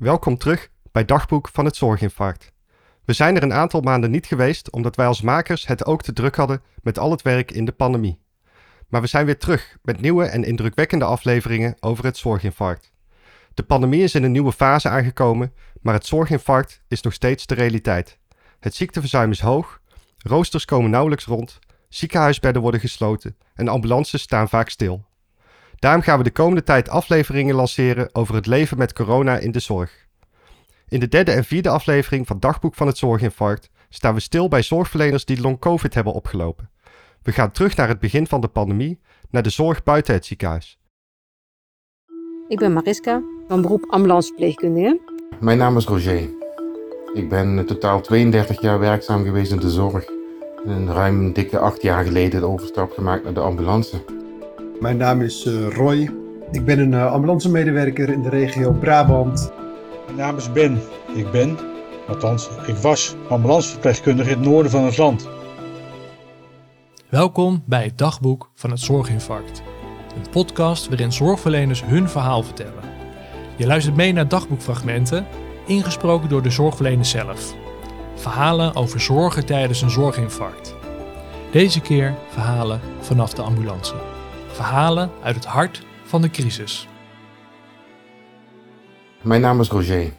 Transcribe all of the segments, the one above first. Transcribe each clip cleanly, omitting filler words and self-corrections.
Welkom terug bij Dagboek van het Zorginfarct. We zijn er een aantal maanden niet geweest omdat wij als makers het ook te druk hadden met al het werk in de pandemie. Maar we zijn weer terug met nieuwe en indrukwekkende afleveringen over het zorginfarct. De pandemie is in een nieuwe fase aangekomen, maar het zorginfarct is nog steeds de realiteit. Het ziekteverzuim is hoog, roosters komen nauwelijks rond, ziekenhuisbedden worden gesloten en ambulances staan vaak stil. Daarom gaan we de komende tijd afleveringen lanceren over het leven met corona in de zorg. In de derde en vierde aflevering van Dagboek van het Zorginfarct staan we stil bij zorgverleners die long-COVID hebben opgelopen. We gaan terug naar het begin van de pandemie, naar de zorg buiten het ziekenhuis. Ik ben Mariska, van beroep ambulanceverpleegkundige. Mijn naam is Roger. Ik ben totaal 32 jaar werkzaam geweest in de zorg. En ruim een dikke 8 jaar geleden de overstap gemaakt naar de ambulance. Mijn naam is Roy. Ik ben een ambulancemedewerker in de regio Brabant. Mijn naam is Ben. Ik ben, althans ik was, ambulanceverpleegkundige in het noorden van het land. Welkom bij het Dagboek van het Zorginfarct. Een podcast waarin zorgverleners hun verhaal vertellen. Je luistert mee naar dagboekfragmenten, ingesproken door de zorgverleners zelf. Verhalen over zorgen tijdens een zorginfarct. Deze keer verhalen vanaf de ambulance. Verhalen uit het hart van de crisis. Mijn naam is Roger.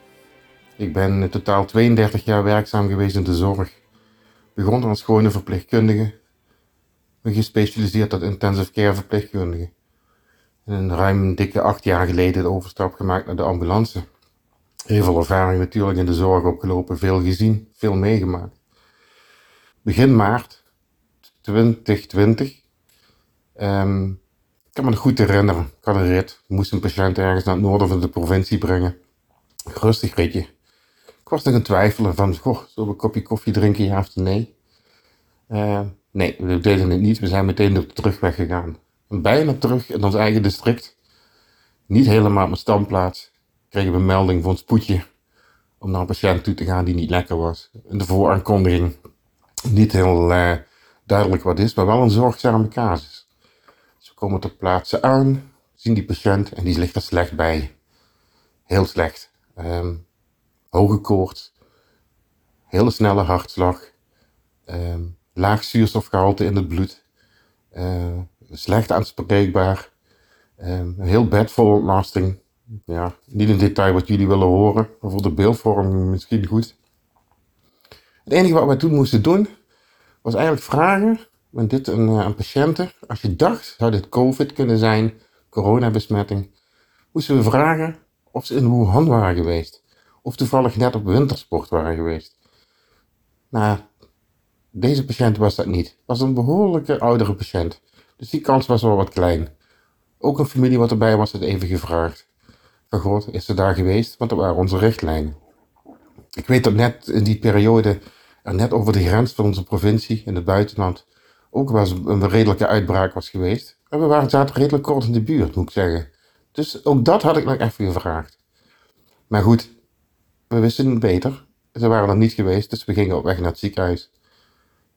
Ik ben totaal 32 jaar werkzaam geweest in de zorg. Begon als gewone verpleegkundige. Ben gespecialiseerd tot intensive care verpleegkundige. En ruim een dikke 8 jaar geleden de overstap gemaakt naar de ambulance. Heel veel ervaring natuurlijk in de zorg opgelopen. Veel gezien, veel meegemaakt. Begin maart 2020... ik kan me goed herinneren. Ik had een rit. Ik moest een patiënt ergens naar het noorden van de provincie brengen. Rustig ritje. Ik was nog aan het twijfelen van, zullen we een kopje koffie drinken, ja of nee? Nee, we deden het niet. We zijn meteen op de terugweg gegaan. En bijna terug in ons eigen district. Niet helemaal op mijn standplaats. Kregen we een melding van spoedje om naar een patiënt toe te gaan die niet lekker was. En de vooraankondiging. Niet heel duidelijk wat is, maar wel een zorgzame casus. Komen ter plaatse aan, zien die patiënt en die ligt er slecht bij. Heel slecht. Hoge koorts, hele snelle hartslag, laag zuurstofgehalte in het bloed, slecht aanspreekbaar, een heel bed vol ontlasting. Ja, niet in detail wat jullie willen horen, maar voor de beeldvorming misschien goed. Het enige wat wij toen moesten doen, was eigenlijk vragen. Want dit aan patiënten, als je dacht, zou dit COVID kunnen zijn, coronabesmetting, moesten we vragen of ze in Wuhan waren geweest. Of toevallig net op wintersport waren geweest. Nou, deze patiënt was dat niet. Het was een behoorlijke oudere patiënt. Dus die kans was wel wat klein. Ook een familie wat erbij was, had even gevraagd. Van God, is ze daar geweest? Want dat waren onze richtlijnen. Ik weet dat net in die periode, net over de grens van onze provincie in het buitenland, ook wel eens een redelijke uitbraak was geweest. En we zaten redelijk kort in de buurt, moet ik zeggen. Dus ook dat had ik nog even gevraagd. Maar goed, we wisten het beter. Ze waren er niet geweest, dus we gingen op weg naar het ziekenhuis.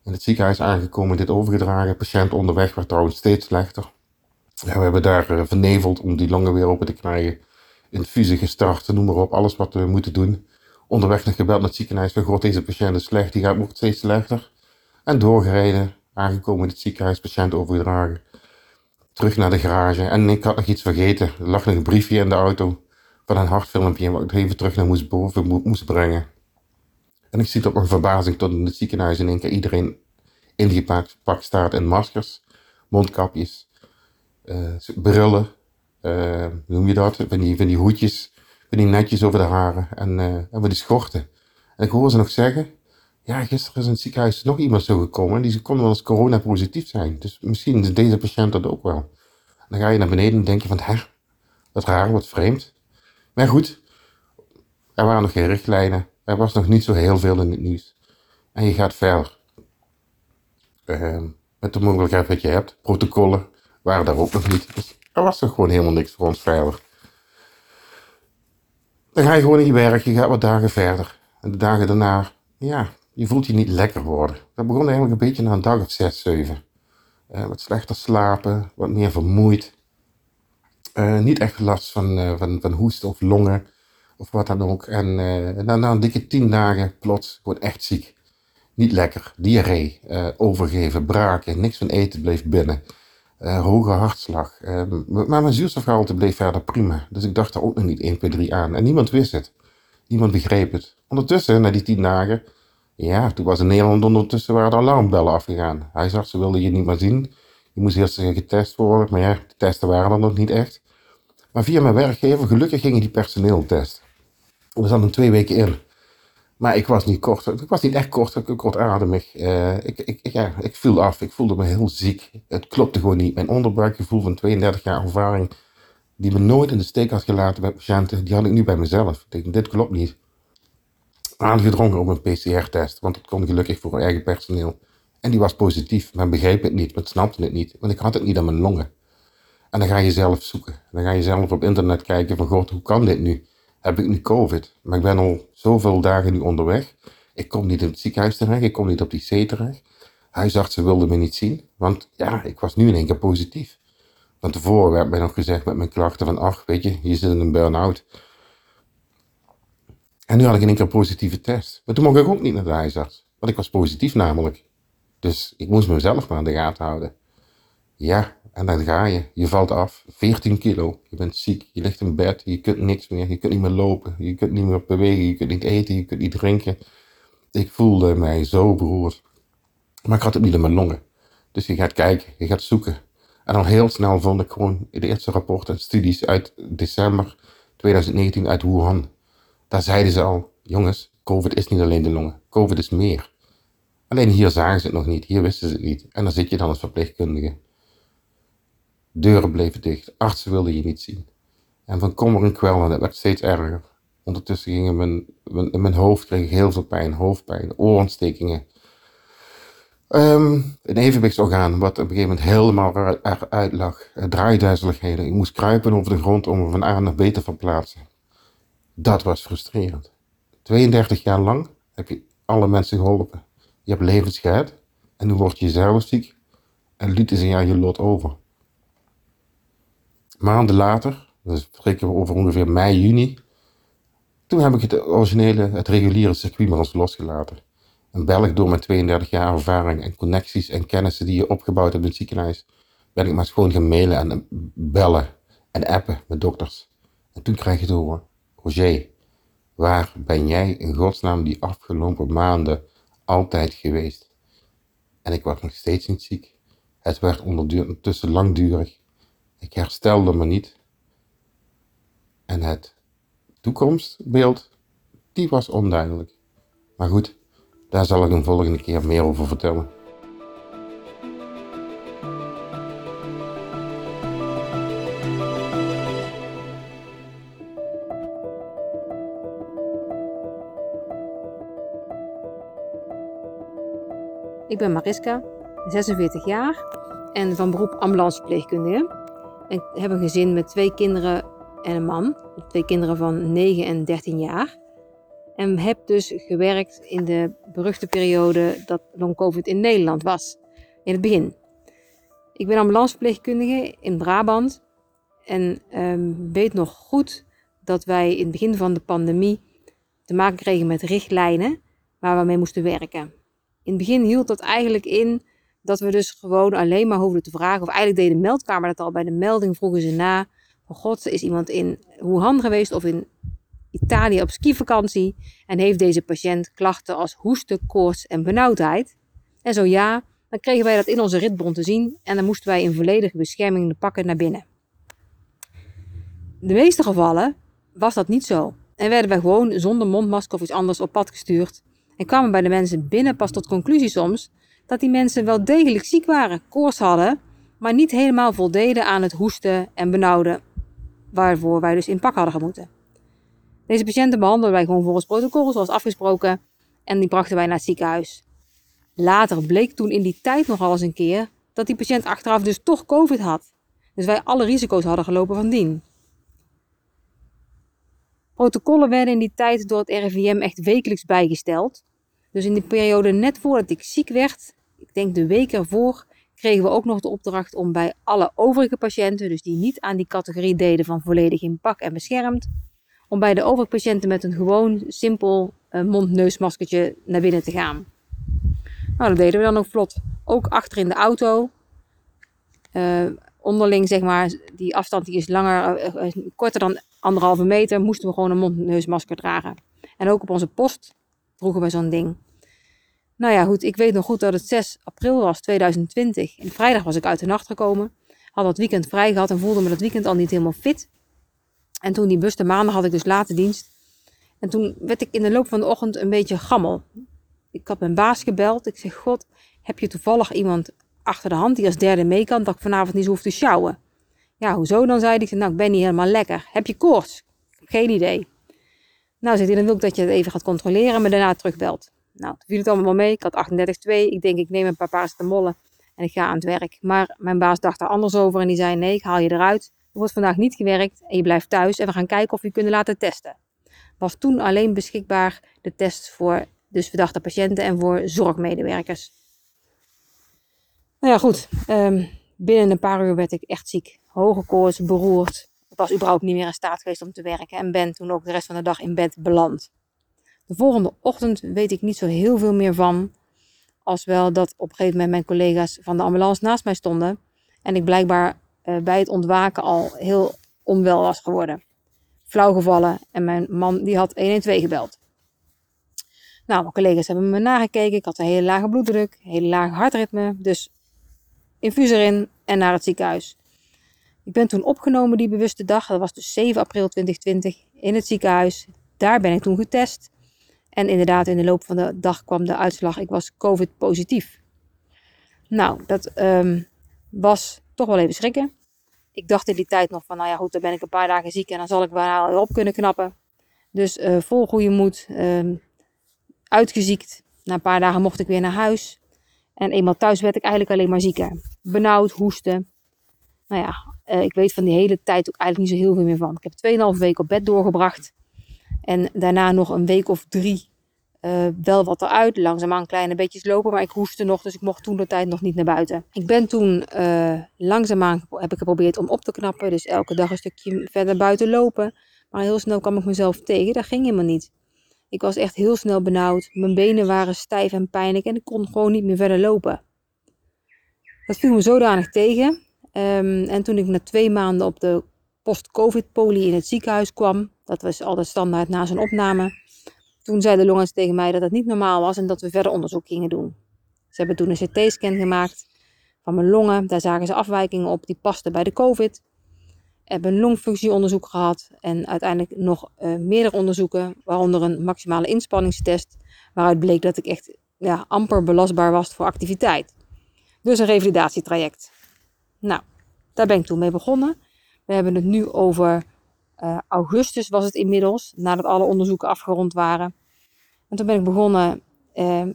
In het ziekenhuis aangekomen, dit overgedragen. De patiënt onderweg werd trouwens steeds slechter. En we hebben daar verneveld om die longen weer open te krijgen. Infusie gestart, noem maar op, alles wat we moeten doen. Onderweg nog gebeld naar het ziekenhuis. We hoorden, deze patiënt is slecht, die gaat nog steeds slechter. En doorgereden. Aangekomen in het ziekenhuis, patiënt overgedragen. Terug naar de garage. En ik had nog iets vergeten. Er lag nog een briefje in de auto van een hartfilmpje waar ik even terug naar moest brengen. En ik zie tot mijn verbazing dat in het ziekenhuis in één keer iedereen ingepakt staat in maskers, mondkapjes, brillen, noem je dat? Van die hoedjes, van die netjes over de haren en van die schorten. En ik hoor ze nog zeggen. Ja, gisteren is in het ziekenhuis nog iemand zo gekomen. Die kon wel eens coronapositief zijn. Dus misschien is deze patiënt dat ook wel. En dan ga je naar beneden en denk je van, wat raar, wat vreemd. Maar goed, er waren nog geen richtlijnen. Er was nog niet zo heel veel in het nieuws. En je gaat verder. Met de mogelijkheid wat je hebt. Protocollen waren daar ook nog niet. Dus er was toch gewoon helemaal niks voor ons verder. Dan ga je gewoon in je werk. Je gaat wat dagen verder. En de dagen daarna, ja, je voelt je niet lekker worden. Dat begon eigenlijk een beetje na een dag of 6, 7. Wat slechter slapen, wat meer vermoeid. Niet echt last van hoest of longen. of wat dan ook. En na een dikke 10 dagen plots gewoon echt ziek. Niet lekker, diarree, overgeven, braken, niks van eten bleef binnen. Hoge hartslag. Maar mijn zuurstofgehalte bleef verder prima. Dus ik dacht er ook nog niet 1, 2, 3 aan. En niemand wist het. Niemand begreep het. Ondertussen, na die 10 dagen... Ja, toen was in Nederland ondertussen waren de alarmbellen afgegaan. Huisartsen wilden je niet meer zien. Je moest eerst getest worden. Maar ja, de testen waren er nog niet echt. Maar via mijn werkgever, gelukkig gingen die personeel testen. We zaten 2 weken in. Maar ik was niet kort. Ik was niet echt kort. Ik was kortademig. Ik viel af. Ik voelde me heel ziek. Het klopte gewoon niet. Mijn onderbuikgevoel van 32 jaar ervaring, die me nooit in de steek had gelaten bij patiënten, die had ik nu bij mezelf. Ik dacht, dit klopt niet. Aangedrongen op een PCR-test, want dat kon gelukkig voor mijn eigen personeel. En die was positief. Men begreep het niet. Men snapte het niet. Want ik had het niet aan mijn longen. En dan ga je zelf zoeken. Dan ga je zelf op internet kijken van, god, hoe kan dit nu? Heb ik nu COVID? Maar ik ben al zoveel dagen nu onderweg. Ik kom niet in het ziekenhuis terecht. Ik kom niet op die IC terecht. Huisartsen wilden me niet zien. Want ja, ik was nu in één keer positief. Want tevoren werd mij nog gezegd met mijn klachten van, ach, weet je, je zit in een burn-out. En nu had ik in één keer een positieve test. Maar toen mocht ik ook niet naar de huisarts. Want ik was positief namelijk. Dus ik moest mezelf maar in de gaten houden. Ja, en dan ga je. Je valt af. 14 kilo. Je bent ziek. Je ligt in bed. Je kunt niks meer. Je kunt niet meer lopen. Je kunt niet meer bewegen. Je kunt niet eten. Je kunt niet drinken. Ik voelde mij zo beroerd. Maar ik had het niet in mijn longen. Dus je gaat kijken. Je gaat zoeken. En al heel snel vond ik gewoon de eerste rapporten en studies uit december 2019 uit Wuhan. Daar zeiden ze al, jongens, COVID is niet alleen de longen. COVID is meer. Alleen hier zagen ze het nog niet. Hier wisten ze het niet. En dan zit je dan als verpleegkundige. Deuren bleven dicht. Artsen wilden je niet zien. En van kommer en kwel, en dat werd steeds erger. Ondertussen gingen mijn hoofd, kreeg ik heel veel pijn. Hoofdpijn, oorontstekingen. Een evenwichtsorgaan, wat op een gegeven moment helemaal eruit lag. Draaiduizeligheden. Ik moest kruipen over de grond om me van A naar B te verplaatsen. Dat was frustrerend. 32 jaar lang heb je alle mensen geholpen. Je hebt levens gered. En nu word je zelf ziek. En liet eens een jaar je lot over. Maanden later, dan spreken we over ongeveer mei, juni. Toen heb ik het reguliere circuit maar ons losgelaten. Een Belg door mijn 32 jaar ervaring en connecties en kennissen die je opgebouwd hebt in het ziekenhuis, ben ik maar gewoon gaan mailen en bellen en appen met dokters. En toen krijg je te horen, Roger, waar ben jij in godsnaam die afgelopen maanden altijd geweest? En ik was nog steeds niet ziek. Het werd ondertussen langdurig. Ik herstelde me niet. En het toekomstbeeld, die was onduidelijk. Maar goed, daar zal ik een volgende keer meer over vertellen. Ik ben Mariska, 46 jaar en van beroep ambulanceverpleegkundige. Ik heb een gezin met 2 kinderen en een man. 2 kinderen van 9 en 13 jaar. En heb dus gewerkt in de beruchte periode dat long-covid in Nederland was. In het begin. Ik ben ambulanceverpleegkundige in Brabant. En weet nog goed dat wij in het begin van de pandemie te maken kregen met richtlijnen waar we mee moesten werken. In het begin hield dat eigenlijk in dat we dus gewoon alleen maar hoefden te vragen. Of eigenlijk deed de meldkamer dat al. Bij de melding vroegen ze na. Van god, is iemand in Wuhan geweest of in Italië op skivakantie? En heeft deze patiënt klachten als hoesten, koorts en benauwdheid? En zo ja, dan kregen wij dat in onze ritbron te zien. En dan moesten wij in volledige bescherming de pakken naar binnen. In de meeste gevallen was dat niet zo. En werden wij gewoon zonder mondmasker of iets anders op pad gestuurd. En kwamen bij de mensen binnen pas tot conclusie soms dat die mensen wel degelijk ziek waren, koorts hadden, maar niet helemaal voldeden aan het hoesten en benauwden, waarvoor wij dus in pak hadden gemoeten. Deze patiënten behandelden wij gewoon volgens protocol, zoals afgesproken, en die brachten wij naar het ziekenhuis. Later bleek toen in die tijd nogal eens een keer dat die patiënt achteraf dus toch COVID had. Dus wij alle risico's hadden gelopen van dien. Protocollen werden in die tijd door het RIVM echt wekelijks bijgesteld. Dus in die periode net voordat ik ziek werd, ik denk de week ervoor, kregen we ook nog de opdracht om bij alle overige patiënten, dus die niet aan die categorie deden van volledig in pak en beschermd, om bij de overige patiënten met een gewoon, simpel mond-neusmaskertje naar binnen te gaan. Nou, dat deden we dan ook vlot. Ook achter in de auto. Onderling, zeg maar, die afstand die is langer, korter dan 1,5 meter, moesten we gewoon een mond-neusmasker dragen. En ook op onze post droegen we zo'n ding. Nou ja, goed, ik weet nog goed dat het 6 april was, 2020. En vrijdag was ik uit de nacht gekomen. Had dat weekend vrij gehad en voelde me dat weekend al niet helemaal fit. En toen die buste maandag had ik dus late dienst. En toen werd ik in de loop van de ochtend een beetje gammel. Ik had mijn baas gebeld. Ik zeg, god, heb je toevallig iemand achter de hand die als derde mee kan, dat ik vanavond niet zo hoef te sjouwen? Ja, hoezo dan, zei ik. Nou, ik ben niet helemaal lekker. Heb je koorts? Ik heb geen idee. Nou, zei hij, dan wil ik dat je het even gaat controleren en me daarna terugbelt. Nou, toen viel het allemaal mee. Ik had 38,2. Ik denk, ik neem een paar paracetamollen en ik ga aan het werk. Maar mijn baas dacht er anders over en die zei, nee, ik haal je eruit. Er wordt vandaag niet gewerkt en je blijft thuis en we gaan kijken of we je kunnen laten testen. Was toen alleen beschikbaar de test voor dus verdachte patiënten en voor zorgmedewerkers. Nou ja, goed. Binnen een paar uur werd ik echt ziek. Hoge koorts, beroerd. Ik was überhaupt niet meer in staat geweest om te werken en ben toen ook de rest van de dag in bed beland. De volgende ochtend weet ik niet zo heel veel meer van, als wel dat op een gegeven moment mijn collega's van de ambulance naast mij stonden en ik blijkbaar bij het ontwaken al heel onwel was geworden. Flauw gevallen en mijn man die had 112 gebeld. Nou, mijn collega's hebben me nagekeken. Ik had een hele lage bloeddruk, een hele laag hartritme. Dus infuus erin en naar het ziekenhuis. Ik ben toen opgenomen die bewuste dag. Dat was dus 7 april 2020 in het ziekenhuis. Daar ben ik toen getest. En inderdaad, in de loop van de dag kwam de uitslag. Ik was COVID-positief. Nou, dat was toch wel even schrikken. Ik dacht in die tijd nog van, nou ja goed, dan ben ik een paar dagen ziek en dan zal ik wel weer op kunnen knappen. Dus vol goede moed, uitgeziekt. Na een paar dagen mocht ik weer naar huis. En eenmaal thuis werd ik eigenlijk alleen maar zieker. Benauwd, hoesten. Nou ja, ik weet van die hele tijd ook eigenlijk niet zo heel veel meer van. Ik heb 2,5 weken op bed doorgebracht. En daarna nog een week of 3 wel wat eruit. Langzaamaan kleine beetjes lopen, maar ik hoestte nog. Dus ik mocht toen de tijd nog niet naar buiten. Ik ben toen langzaamaan heb ik geprobeerd om op te knappen. Dus elke dag een stukje verder buiten lopen. Maar heel snel kwam ik mezelf tegen. Dat ging helemaal niet. Ik was echt heel snel benauwd. Mijn benen waren stijf en pijnlijk. En ik kon gewoon niet meer verder lopen. Dat viel me zodanig tegen. En toen ik na 2 maanden op de post-COVID-poli in het ziekenhuis kwam. Dat was altijd standaard na zijn opname. Toen zei de longarts tegen mij dat het niet normaal was en dat we verder onderzoek gingen doen. Ze hebben toen een CT-scan gemaakt van mijn longen. Daar zagen ze afwijkingen op die pasten bij de COVID. Hebben een longfunctieonderzoek gehad en uiteindelijk nog meerdere onderzoeken, waaronder een maximale inspanningstest, waaruit bleek dat ik echt amper belastbaar was voor activiteit. Dus een revalidatietraject. Nou, daar ben ik toen mee begonnen. We hebben het nu over augustus was het inmiddels, nadat alle onderzoeken afgerond waren. En toen ben ik begonnen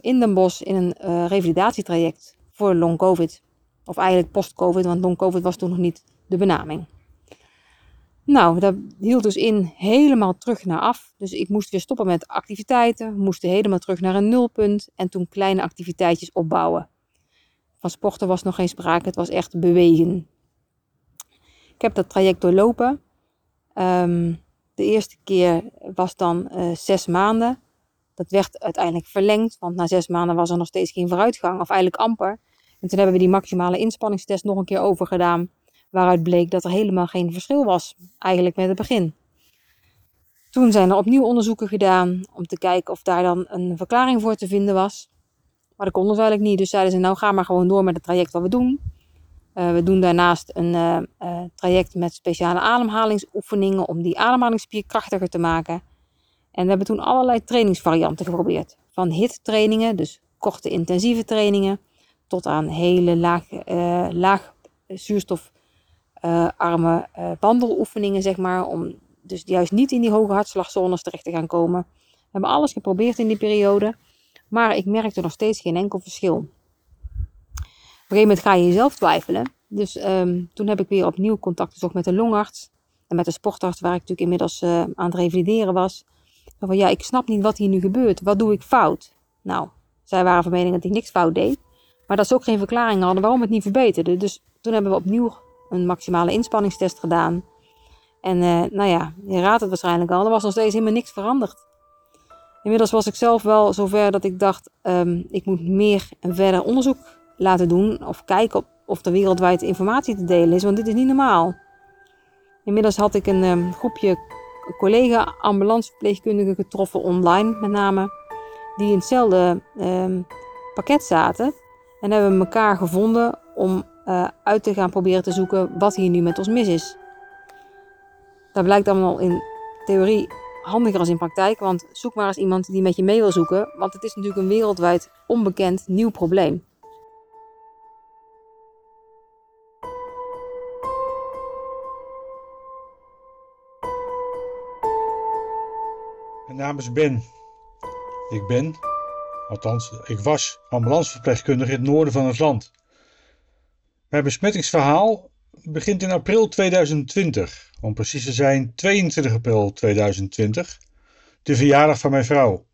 in Den Bosch in een revalidatietraject voor long-COVID. Of eigenlijk post-COVID, want long-COVID was toen nog niet de benaming. Nou, dat hield dus in helemaal terug naar af. Dus ik moest weer stoppen met activiteiten, moest helemaal terug naar een nulpunt en toen kleine activiteitjes opbouwen. Van sporten was nog geen sprake, het was echt bewegen. Ik heb dat traject doorlopen. De eerste keer was dan 6 maanden. Dat werd uiteindelijk verlengd, want na 6 maanden was er nog steeds geen vooruitgang, of eigenlijk amper. En toen hebben we die maximale inspanningstest nog een keer overgedaan, waaruit bleek dat er helemaal geen verschil was, eigenlijk met het begin. Toen zijn er opnieuw onderzoeken gedaan, om te kijken of daar dan een verklaring voor te vinden was. Maar dat konden ze eigenlijk niet, dus zeiden ze, nou ga maar gewoon door met het traject wat we doen. We doen daarnaast een traject met speciale ademhalingsoefeningen om die ademhalingsspier krachtiger te maken. En we hebben toen allerlei trainingsvarianten geprobeerd. Van HIIT-trainingen, dus korte intensieve trainingen, tot aan hele laag zuurstofarme wandeloefeningen, zeg maar. Om dus juist niet in die hoge hartslagzones terecht te gaan komen. We hebben alles geprobeerd in die periode, maar ik merkte nog steeds geen enkel verschil. Op een gegeven moment ga je jezelf twijfelen. Dus toen heb ik weer opnieuw contact gezocht met de longarts. En met de sportarts waar ik natuurlijk inmiddels aan het revalideren was. Van ja, ik snap niet wat hier nu gebeurt. Wat doe ik fout? Nou, zij waren van mening dat ik niks fout deed. Maar dat ze ook geen verklaring hadden waarom het niet verbeterde. Dus toen hebben we opnieuw een maximale inspanningstest gedaan. En nou ja, je raadt het waarschijnlijk al, er was nog steeds helemaal niks veranderd. Inmiddels was ik zelf wel zover dat ik dacht, ik moet meer en verder onderzoek laten doen. Of kijken of er wereldwijd informatie te delen is, want dit is niet normaal. Inmiddels had ik een groepje collega ambulanceverpleegkundigen getroffen, online met name, die in hetzelfde pakket zaten. En hebben we elkaar gevonden om uit te gaan proberen te zoeken wat hier nu met ons mis is. Dat blijkt allemaal in theorie handiger als in praktijk, want zoek maar eens iemand die met je mee wil zoeken, want het is natuurlijk een wereldwijd onbekend nieuw probleem. Mijn naam is Ben. Ik ben, althans ik was, ambulanceverpleegkundige in het noorden van het land. Mijn besmettingsverhaal begint in april 2020. Om precies te zijn 22 april 2020, de verjaardag van mijn vrouw.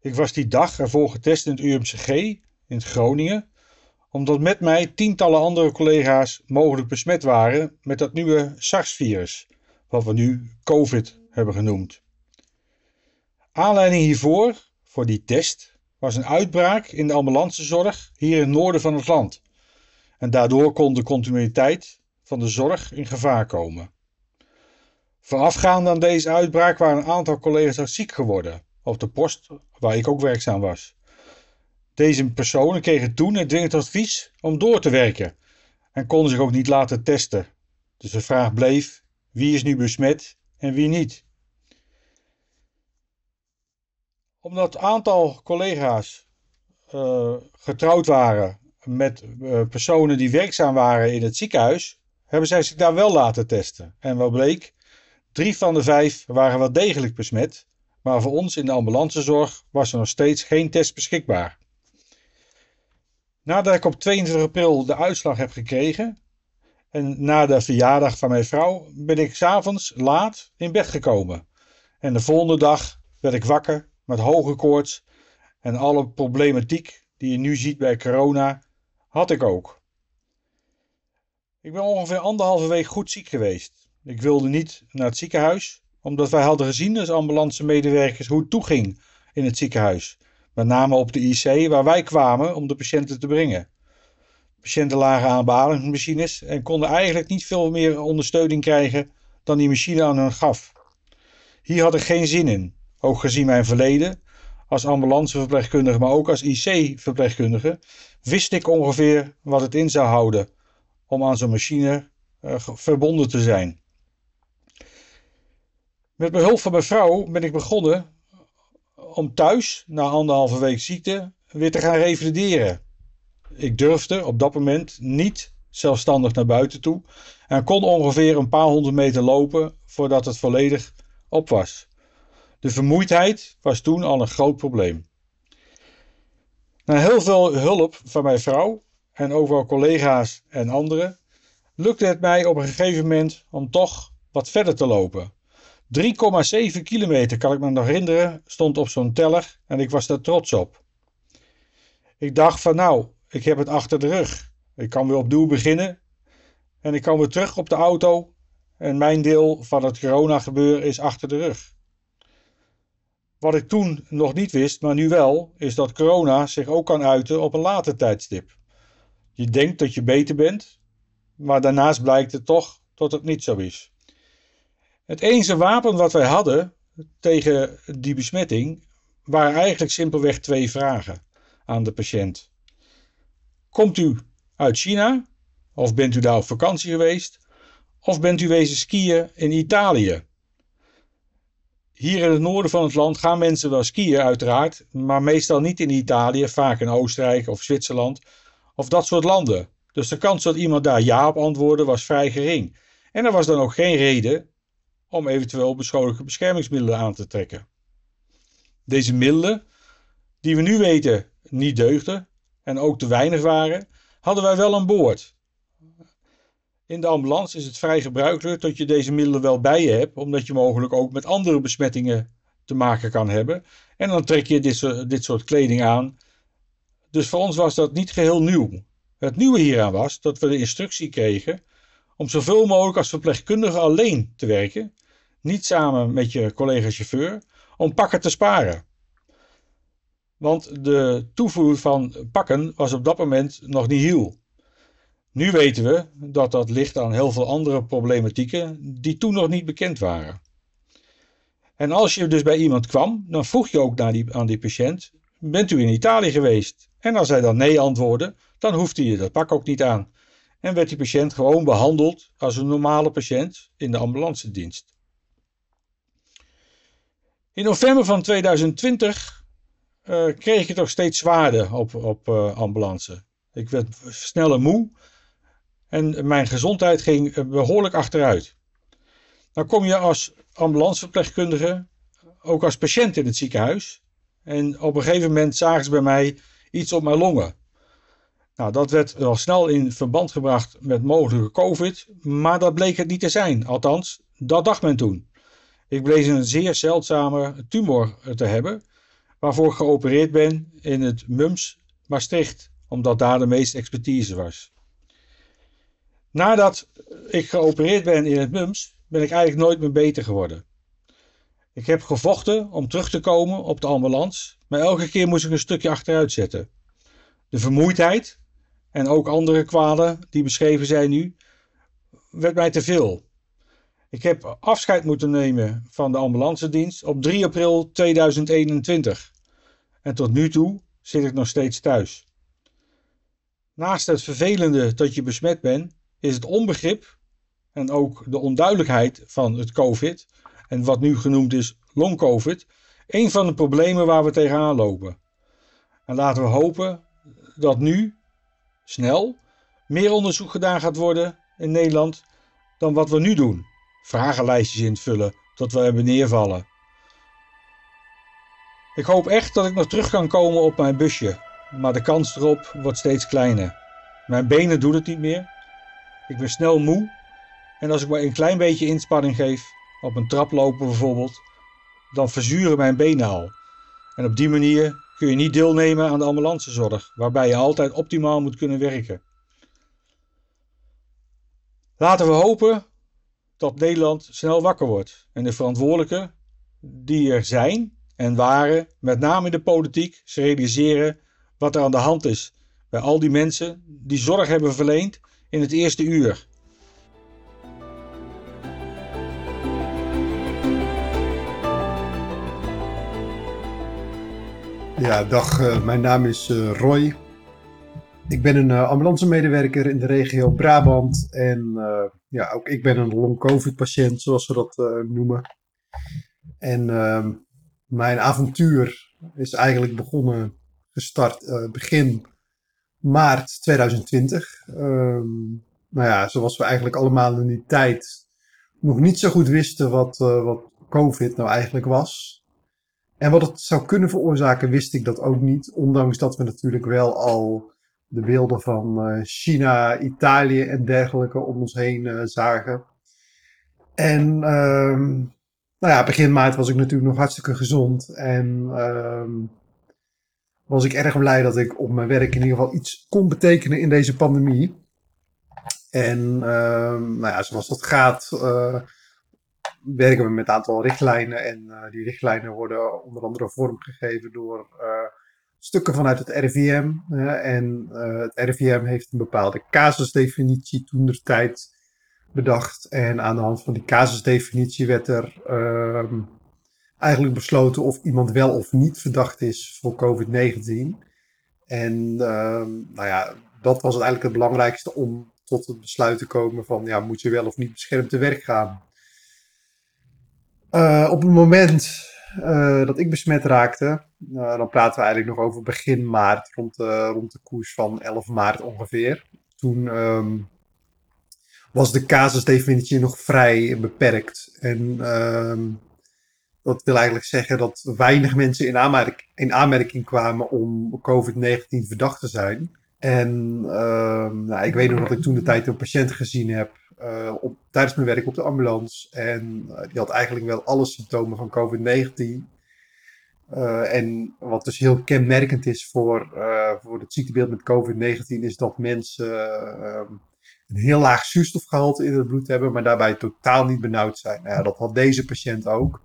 Ik was die dag ervoor getest in het UMCG in Groningen, omdat met mij tientallen andere collega's mogelijk besmet waren met dat nieuwe SARS-virus, wat we nu COVID hebben genoemd. Aanleiding hiervoor, voor die test, was een uitbraak in de ambulancezorg hier in het noorden van het land. En daardoor kon de continuïteit van de zorg in gevaar komen. Voorafgaand aan deze uitbraak waren een aantal collega's ziek geworden op de post waar ik ook werkzaam was. Deze personen kregen toen het dringend advies om door te werken en konden zich ook niet laten testen. Dus de vraag bleef: wie is nu besmet en wie niet? Omdat een aantal collega's getrouwd waren met personen die werkzaam waren in het ziekenhuis, hebben zij zich daar wel laten testen. En wat bleek? 3 van de 5 waren wel degelijk besmet, maar voor ons in de ambulancezorg was er nog steeds geen test beschikbaar. Nadat ik op 22 april de uitslag heb gekregen en na de verjaardag van mijn vrouw, ben ik 's avonds laat in bed gekomen. En de volgende dag werd ik wakker met hoge koorts en alle problematiek die je nu ziet bij corona, had ik ook. Ik ben ongeveer 1,5 week goed ziek geweest. Ik wilde niet naar het ziekenhuis, omdat wij hadden gezien als ambulancemedewerkers hoe het toeging in het ziekenhuis. Met name op de IC waar wij kwamen om de patiënten te brengen. De patiënten lagen aan beademingsmachines en konden eigenlijk niet veel meer ondersteuning krijgen dan die machine aan hen gaf. Hier had ik geen zin in, ook gezien mijn verleden. Als ambulanceverpleegkundige, maar ook als IC-verpleegkundige, wist ik ongeveer wat het in zou houden om aan zo'n machine verbonden te zijn. Met behulp van mijn vrouw ben ik begonnen om thuis, na 1,5 week ziekte, weer te gaan revalideren. Ik durfde op dat moment niet zelfstandig naar buiten toe en kon ongeveer een paar 100 meter lopen voordat het volledig op was. De vermoeidheid was toen al een groot probleem. Na heel veel hulp van mijn vrouw en overal collega's en anderen, lukte het mij op een gegeven moment om toch wat verder te lopen. 3,7 kilometer, kan ik me nog herinneren, stond op zo'n teller en ik was daar trots op. Ik dacht van nou, ik heb het achter de rug. Ik kan weer opnieuw beginnen en ik kan weer terug op de auto en mijn deel van het corona gebeuren is achter de rug. Wat ik toen nog niet wist, maar nu wel, is dat corona zich ook kan uiten op een later tijdstip. Je denkt dat je beter bent, maar daarnaast blijkt het toch dat het niet zo is. Het enige wapen wat wij hadden tegen die besmetting waren eigenlijk simpelweg 2 vragen aan de patiënt. Komt u uit China? Of bent u daar op vakantie geweest? Of bent u wezen skiën in Italië? Hier in het noorden van het land gaan mensen wel skiën uiteraard, maar meestal niet in Italië, vaak in Oostenrijk of Zwitserland of dat soort landen. Dus de kans dat iemand daar ja op antwoordde was vrij gering. En er was dan ook geen reden om eventueel beschodigde beschermingsmiddelen aan te trekken. Deze middelen, die we nu weten niet deugden en ook te weinig waren, hadden wij wel aan boord. In de ambulance is het vrij gebruikelijk dat je deze middelen wel bij je hebt, omdat je mogelijk ook met andere besmettingen te maken kan hebben. En dan trek je dit soort kleding aan. Dus voor ons was dat niet geheel nieuw. Het nieuwe hieraan was dat we de instructie kregen om zoveel mogelijk als verpleegkundige alleen te werken, niet samen met je collega-chauffeur, om pakken te sparen. Want de toevoer van pakken was op dat moment nog niet heel. Nu weten we dat dat ligt aan heel veel andere problematieken die toen nog niet bekend waren. En als je dus bij iemand kwam, dan vroeg je ook aan die patiënt, bent u in Italië geweest? En als hij dan nee antwoordde, dan hoefde je dat pak ook niet aan. En werd die patiënt gewoon behandeld als een normale patiënt in de ambulancedienst. In november van 2020 kreeg ik toch steeds zwaarder op ambulance. Ik werd sneller moe en mijn gezondheid ging behoorlijk achteruit. Dan kom je als ambulanceverpleegkundige ook als patiënt in het ziekenhuis. En op een gegeven moment zagen ze bij mij iets op mijn longen. Nou, dat werd al snel in verband gebracht met mogelijke COVID, maar dat bleek het niet te zijn. Althans, dat dacht men toen. Ik bleek een zeer zeldzame tumor te hebben, waarvoor ik geopereerd ben in het MUMC Maastricht, omdat daar de meeste expertise was. Nadat ik geopereerd ben in het MUMC, ben ik eigenlijk nooit meer beter geworden. Ik heb gevochten om terug te komen op de ambulance, maar elke keer moest ik een stukje achteruit zetten. De vermoeidheid en ook andere kwalen die beschreven zijn nu, werd mij te veel. Ik heb afscheid moeten nemen van de ambulancedienst op 3 april 2021. En tot nu toe zit ik nog steeds thuis. Naast het vervelende dat je besmet bent, is het onbegrip en ook de onduidelijkheid van het COVID en wat nu genoemd is long-COVID, een van de problemen waar we tegenaan lopen. En laten we hopen dat nu, snel, meer onderzoek gedaan gaat worden in Nederland dan wat we nu doen. Vragenlijstjes invullen tot we hebben neervallen. Ik hoop echt dat ik nog terug kan komen op mijn busje, maar de kans erop wordt steeds kleiner. Mijn benen doen het niet meer. Ik ben snel moe en als ik maar een klein beetje inspanning geef, op een trap lopen bijvoorbeeld, dan verzuren mijn benen al. En op die manier kun je niet deelnemen aan de ambulancezorg, waarbij je altijd optimaal moet kunnen werken. Laten we hopen dat Nederland snel wakker wordt en de verantwoordelijken die er zijn en waren, met name in de politiek, ze realiseren wat er aan de hand is bij al die mensen die zorg hebben verleend in het eerste uur. Ja, dag. Mijn naam is Roy. Ik ben een ambulancemedewerker in de regio Brabant en ook ik ben een long-COVID-patiënt, zoals we dat noemen. En mijn avontuur is eigenlijk gestart begin maart 2020. Zoals we eigenlijk allemaal in die tijd nog niet zo goed wisten wat COVID nou eigenlijk was. En wat het zou kunnen veroorzaken, wist ik dat ook niet. Ondanks dat we natuurlijk wel al de beelden van China, Italië en dergelijke om ons heen zagen. En begin maart was ik natuurlijk nog hartstikke gezond. En was ik erg blij dat ik op mijn werk in ieder geval iets kon betekenen in deze pandemie. En zoals dat gaat, werken we met een aantal richtlijnen en die richtlijnen worden onder andere vormgegeven door stukken vanuit het RIVM. Het RIVM heeft een bepaalde casusdefinitie toentertijd bedacht en aan de hand van die casusdefinitie werd er eigenlijk besloten of iemand wel of niet verdacht is voor COVID-19. En dat was eigenlijk het belangrijkste om tot het besluit te komen van moet je wel of niet beschermd te werk gaan. Op het moment dat ik besmet raakte, dan praten we eigenlijk nog over begin maart, rond de koers van 11 maart ongeveer. Toen was de casusdefinitie nog vrij beperkt. En dat wil eigenlijk zeggen dat weinig mensen in aanmerking kwamen om COVID-19 verdacht te zijn. En ik weet nog dat ik toen de tijd een patiënt gezien heb. Tijdens mijn werk op de ambulance. En die had eigenlijk wel alle symptomen van COVID-19. En wat dus heel kenmerkend is voor het ziektebeeld met COVID-19... is dat mensen een heel laag zuurstofgehalte in het bloed hebben, maar daarbij totaal niet benauwd zijn. Nou ja, dat had deze patiënt ook.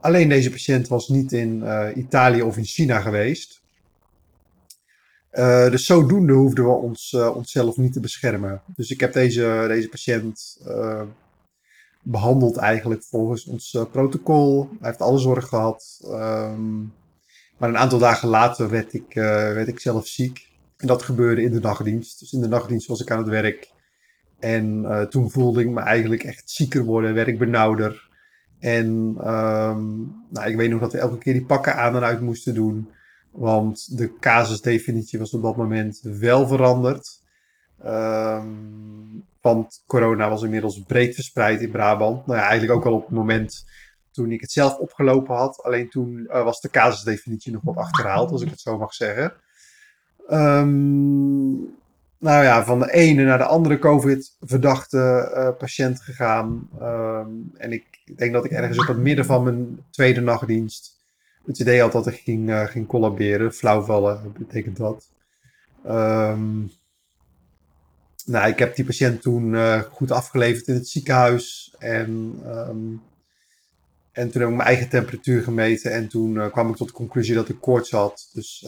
Alleen deze patiënt was niet in Italië of in China geweest. Dus zodoende hoefden we onszelf niet te beschermen. Dus ik heb deze patiënt behandeld eigenlijk volgens ons protocol. Hij heeft alle zorg gehad. Maar een aantal dagen later werd ik zelf ziek. En dat gebeurde in de nachtdienst. Dus in de nachtdienst was ik aan het werk. En toen voelde ik me eigenlijk echt zieker worden, werd ik benauwder. En ik weet nog dat we elke keer die pakken aan en uit moesten doen. Want de casusdefinitie was op dat moment wel veranderd. Want corona was inmiddels breed verspreid in Brabant. Nou ja, eigenlijk ook al op het moment toen ik het zelf opgelopen had. Alleen toen was de casusdefinitie nog wat achterhaald, als ik het zo mag zeggen. Van de ene naar de andere COVID-verdachte patiënt gegaan. En ik denk dat ik ergens op het midden van mijn tweede nachtdienst het idee had dat ik ging collaberen. Flauwvallen betekent dat. Ik heb die patiënt toen goed afgeleverd in het ziekenhuis. En toen heb ik mijn eigen temperatuur gemeten. En toen kwam ik tot de conclusie dat ik koorts had. Dus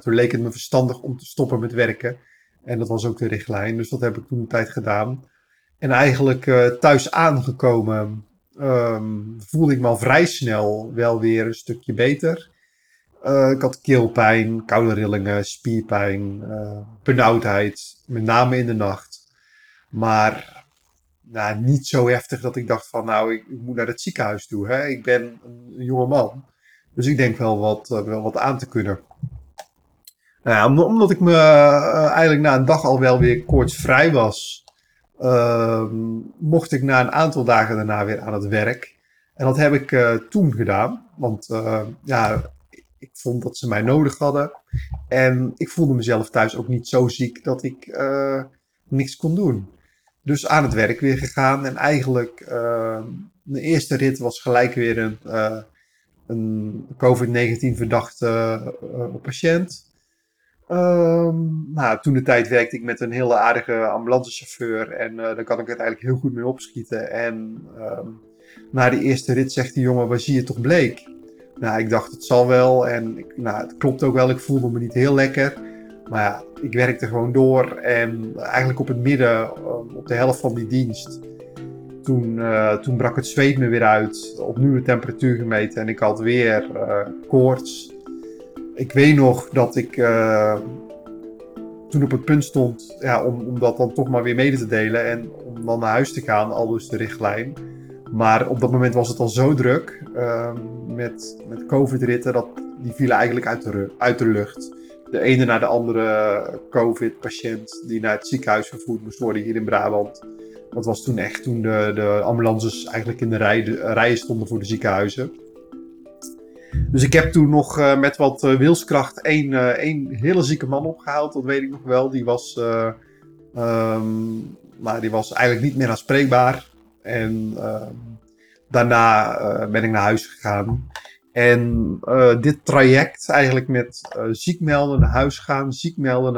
toen leek het me verstandig om te stoppen met werken. En dat was ook de richtlijn. Dus dat heb ik toen een tijd gedaan. En eigenlijk thuis aangekomen voelde ik me al vrij snel wel weer een stukje beter. Ik had keelpijn, koude rillingen, spierpijn, benauwdheid, met name in de nacht. Maar niet zo heftig dat ik dacht van ik moet naar het ziekenhuis toe. Hè? Ik ben een jonge man, dus ik denk wel wat aan te kunnen. Omdat ik me eigenlijk na een dag al wel weer koortsvrij was, mocht ik na een aantal dagen daarna weer aan het werk. En dat heb ik toen gedaan. Want ik vond dat ze mij nodig hadden. En ik voelde mezelf thuis ook niet zo ziek dat ik niks kon doen. Dus aan het werk weer gegaan. En eigenlijk de eerste rit was gelijk weer een COVID-19 verdachte patiënt. Toen de tijd werkte ik met een hele aardige ambulancechauffeur en daar kan ik het eigenlijk heel goed mee opschieten. En na die eerste rit zegt die jongen, waar zie je toch bleek? Nou, ik dacht het zal wel en het klopt ook wel, ik voelde me niet heel lekker. Maar ik werkte gewoon door en eigenlijk op het midden, op de helft van die dienst, toen brak het zweet me weer uit, opnieuw de temperatuur gemeten en ik had weer koorts. Ik weet nog dat ik toen op het punt stond om dat dan toch maar weer mede te delen en om dan naar huis te gaan, aldus de richtlijn. Maar op dat moment was het al zo druk met COVID-ritten dat die vielen eigenlijk uit de lucht. De ene naar de andere COVID-patiënt die naar het ziekenhuis vervoerd moest worden hier in Brabant. Dat was toen echt toen de ambulances eigenlijk in de rijen stonden voor de ziekenhuizen. Dus ik heb toen nog met wat wilskracht één hele zieke man opgehaald, dat weet ik nog wel. Die was, die was eigenlijk niet meer aanspreekbaar. En daarna ben ik naar huis gegaan. En dit traject eigenlijk met ziek melden naar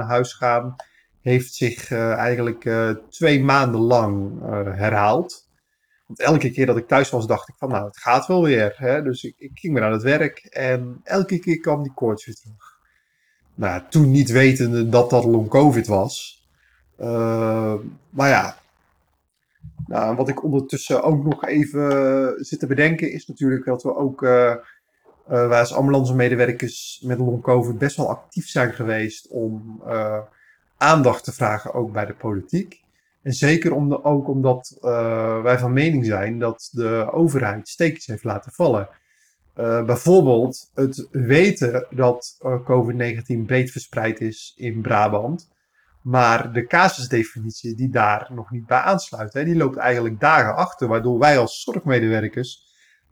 huis gaan, heeft zich eigenlijk 2 maanden lang herhaald. Want elke keer dat ik thuis was, dacht ik van het gaat wel weer. Hè? Dus ik ging weer aan het werk en elke keer kwam die koorts weer terug. Toen niet wetende dat dat long-covid was. Wat ik ondertussen ook nog even zit te bedenken is natuurlijk dat we ook wij als ambulancemedewerkers met long-covid best wel actief zijn geweest om aandacht te vragen ook bij de politiek. En zeker ook omdat wij van mening zijn dat de overheid steekjes heeft laten vallen. Bijvoorbeeld het weten dat COVID-19 breed verspreid is in Brabant. Maar de casusdefinitie die daar nog niet bij aansluit. Hè, die loopt eigenlijk dagen achter. Waardoor wij als zorgmedewerkers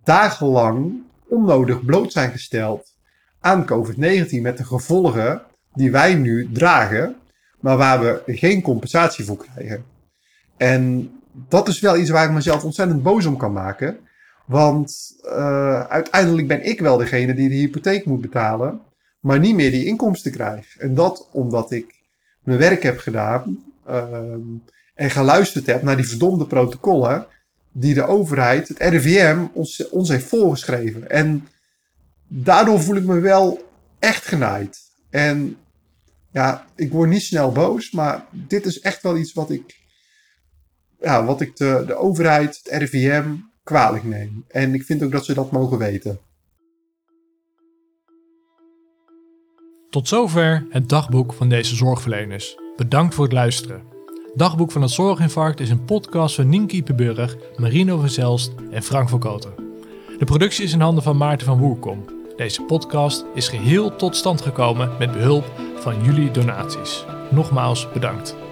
dagenlang onnodig bloot zijn gesteld aan COVID-19. Met de gevolgen die wij nu dragen. Maar waar we geen compensatie voor krijgen. En dat is wel iets waar ik mezelf ontzettend boos om kan maken. Want uiteindelijk ben ik wel degene die de hypotheek moet betalen, maar niet meer die inkomsten krijg. En dat omdat ik mijn werk heb gedaan en geluisterd hebt naar die verdomde protocollen die de overheid, het RIVM, ons heeft voorgeschreven. En daardoor voel ik me wel echt genaaid. En ja, ik word niet snel boos, maar dit is echt wel iets wat ik de overheid, het RIVM, kwalijk neem. En ik vind ook dat ze dat mogen weten. Tot zover het dagboek van deze zorgverleners. Bedankt voor het luisteren. Dagboek van het Zorginfarct is een podcast van Nienkie Penburg, Marino van Zelst en Frank van Koten. De productie is in handen van Maarten van Woerkom. Deze podcast is geheel tot stand gekomen met behulp van jullie donaties. Nogmaals bedankt.